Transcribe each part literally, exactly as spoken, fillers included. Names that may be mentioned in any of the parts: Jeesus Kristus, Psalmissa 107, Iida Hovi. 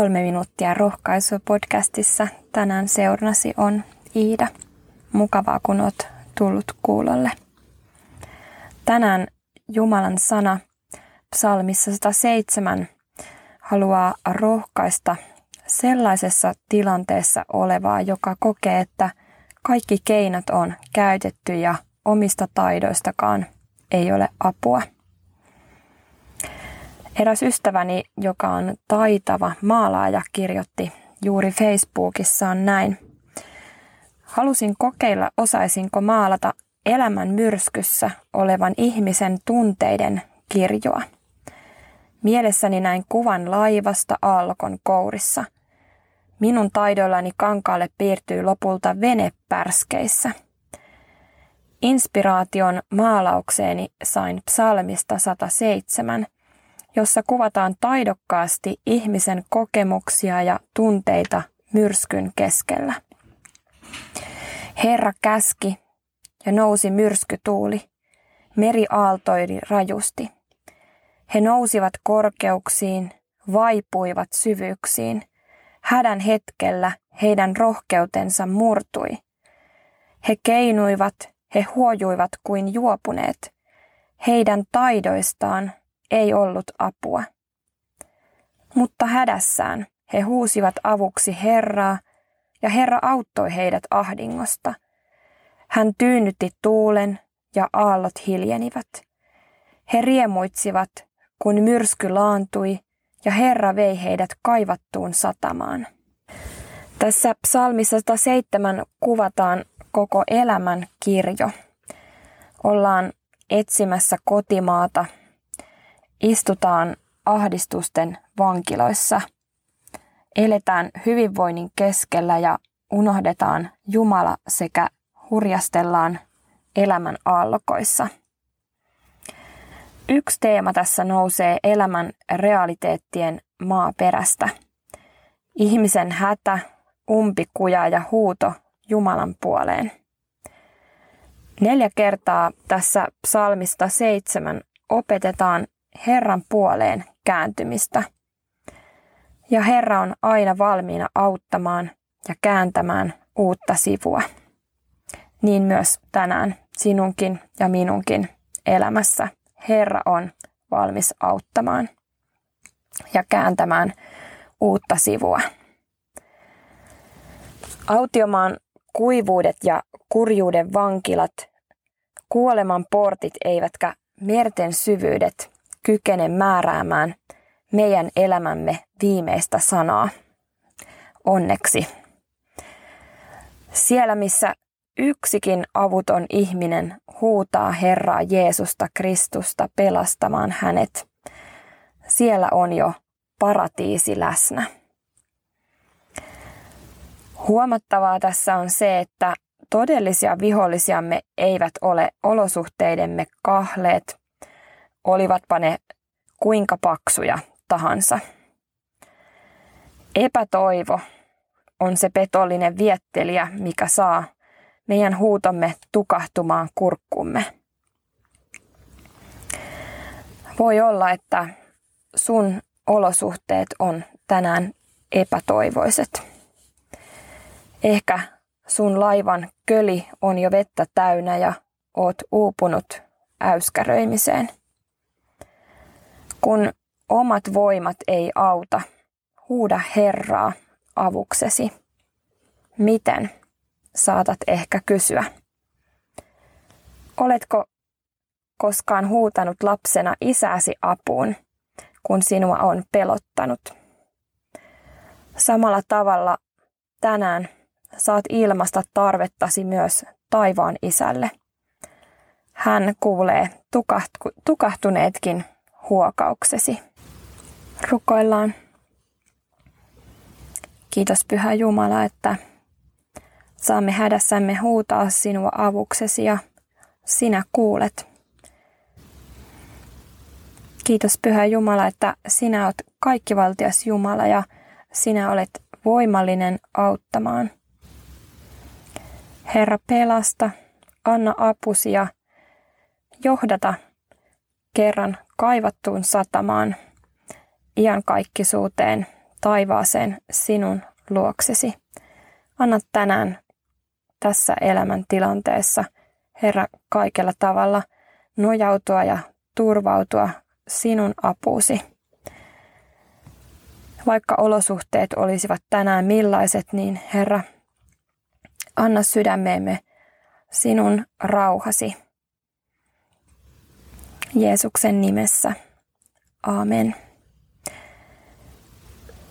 Kolme minuuttia rohkaisua podcastissa. Tänään seurannasi on Iida. Mukavaa, kun oot tullut kuulolle. Tänään Jumalan sana psalmissa sata seitsemän haluaa rohkaista sellaisessa tilanteessa olevaa, joka kokee, että kaikki keinot on käytetty ja omista taidoistakaan ei ole apua. Eräs ystäväni, joka on taitava maalaaja, kirjoitti juuri Facebookissaan näin. Halusin kokeilla, osaisinko maalata elämän myrskyssä olevan ihmisen tunteiden kirjoa. Mielessäni näin kuvan laivasta aallokon kourissa. Minun taidoillani kankaalle piirtyy lopulta vene pärskeissä. Inspiraation maalaukseeni sain psalmista sata seitsemän, jossa kuvataan taidokkaasti ihmisen kokemuksia ja tunteita myrskyn keskellä. Herra käski ja nousi myrskytuuli. Meri aaltoili rajusti. He nousivat korkeuksiin, vaipuivat syvyyksiin. Hädän hetkellä heidän rohkeutensa murtui. He keinuivat, he huojuivat kuin juopuneet. Heidän taidoistaan ei ollut apua. Mutta hädässään he huusivat avuksi Herraa, ja Herra auttoi heidät ahdingosta. Hän tyynnytti tuulen, ja aallot hiljenivät. He riemuitsivat, kun myrsky laantui, ja Herra vei heidät kaivattuun satamaan. Tässä psalmissa sata seitsemän kuvataan koko elämän kirjo. Ollaan etsimässä kotimaata. Istutaan ahdistusten vankiloissa. Eletään hyvinvoinnin keskellä ja unohdetaan Jumala sekä hurjastellaan elämän aallokoissa. Yksi teema tässä nousee elämän realiteettien maaperästä. Ihmisen hätä, umpikuja ja huuto Jumalan puoleen. Neljä kertaa tässä psalmista seitsemän opetetaan Herran puoleen kääntymistä. Ja Herra on aina valmiina auttamaan ja kääntämään uutta sivua. Niin myös tänään sinunkin ja minunkin elämässä Herra on valmis auttamaan ja kääntämään uutta sivua. Autiomaan kuivuudet ja kurjuuden vankilat, kuoleman portit eivätkä merten syvyydet kykene määräämään meidän elämämme viimeistä sanaa. Onneksi. Siellä, missä yksikin avuton ihminen huutaa Herraa Jeesusta Kristusta pelastamaan hänet, siellä on jo paratiisi läsnä. Huomattavaa tässä on se, että todellisia vihollisiamme eivät ole olosuhteidemme kahleet, olivatpa ne kuinka paksuja tahansa. Epätoivo on se petollinen viettelijä, mikä saa meidän huutomme tukahtumaan kurkkumme. Voi olla, että sun olosuhteet on tänään epätoivoiset. Ehkä sun laivan köli on jo vettä täynnä ja oot uupunut äyskäröimiseen. Kun omat voimat ei auta, huuda Herraa avuksesi. Miten? Saatat ehkä kysyä. Oletko koskaan huutanut lapsena isäsi apuun, kun sinua on pelottanut? Samalla tavalla tänään saat ilmaista tarvettasi myös taivaan isälle. Hän kuulee tukahtuneetkin huokauksesi. Rukoillaan. Kiitos Pyhä Jumala, että saamme hädässämme huutaa sinua avuksesi ja sinä kuulet. Kiitos Pyhä Jumala, että sinä olet kaikkivaltias Jumala ja sinä olet voimallinen auttamaan. Herra, pelasta, anna apusi ja johdata kerran kaivattuun satamaan, iankaikkisuuteen, taivaaseen sinun luoksesi. Anna tänään tässä elämän tilanteessa, Herra, kaikella tavalla nojautua ja turvautua sinun apuusi. Vaikka olosuhteet olisivat tänään millaiset, niin Herra, anna sydämeemme sinun rauhasi. Jeesuksen nimessä. Aamen.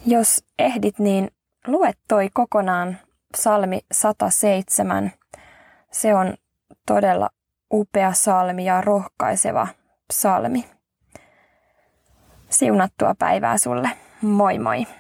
Jos ehdit, niin lue toi kokonaan psalmi sata seitsemän. Se on todella upea salmi ja rohkaiseva psalmi. Siunattua päivää sulle. Moi moi!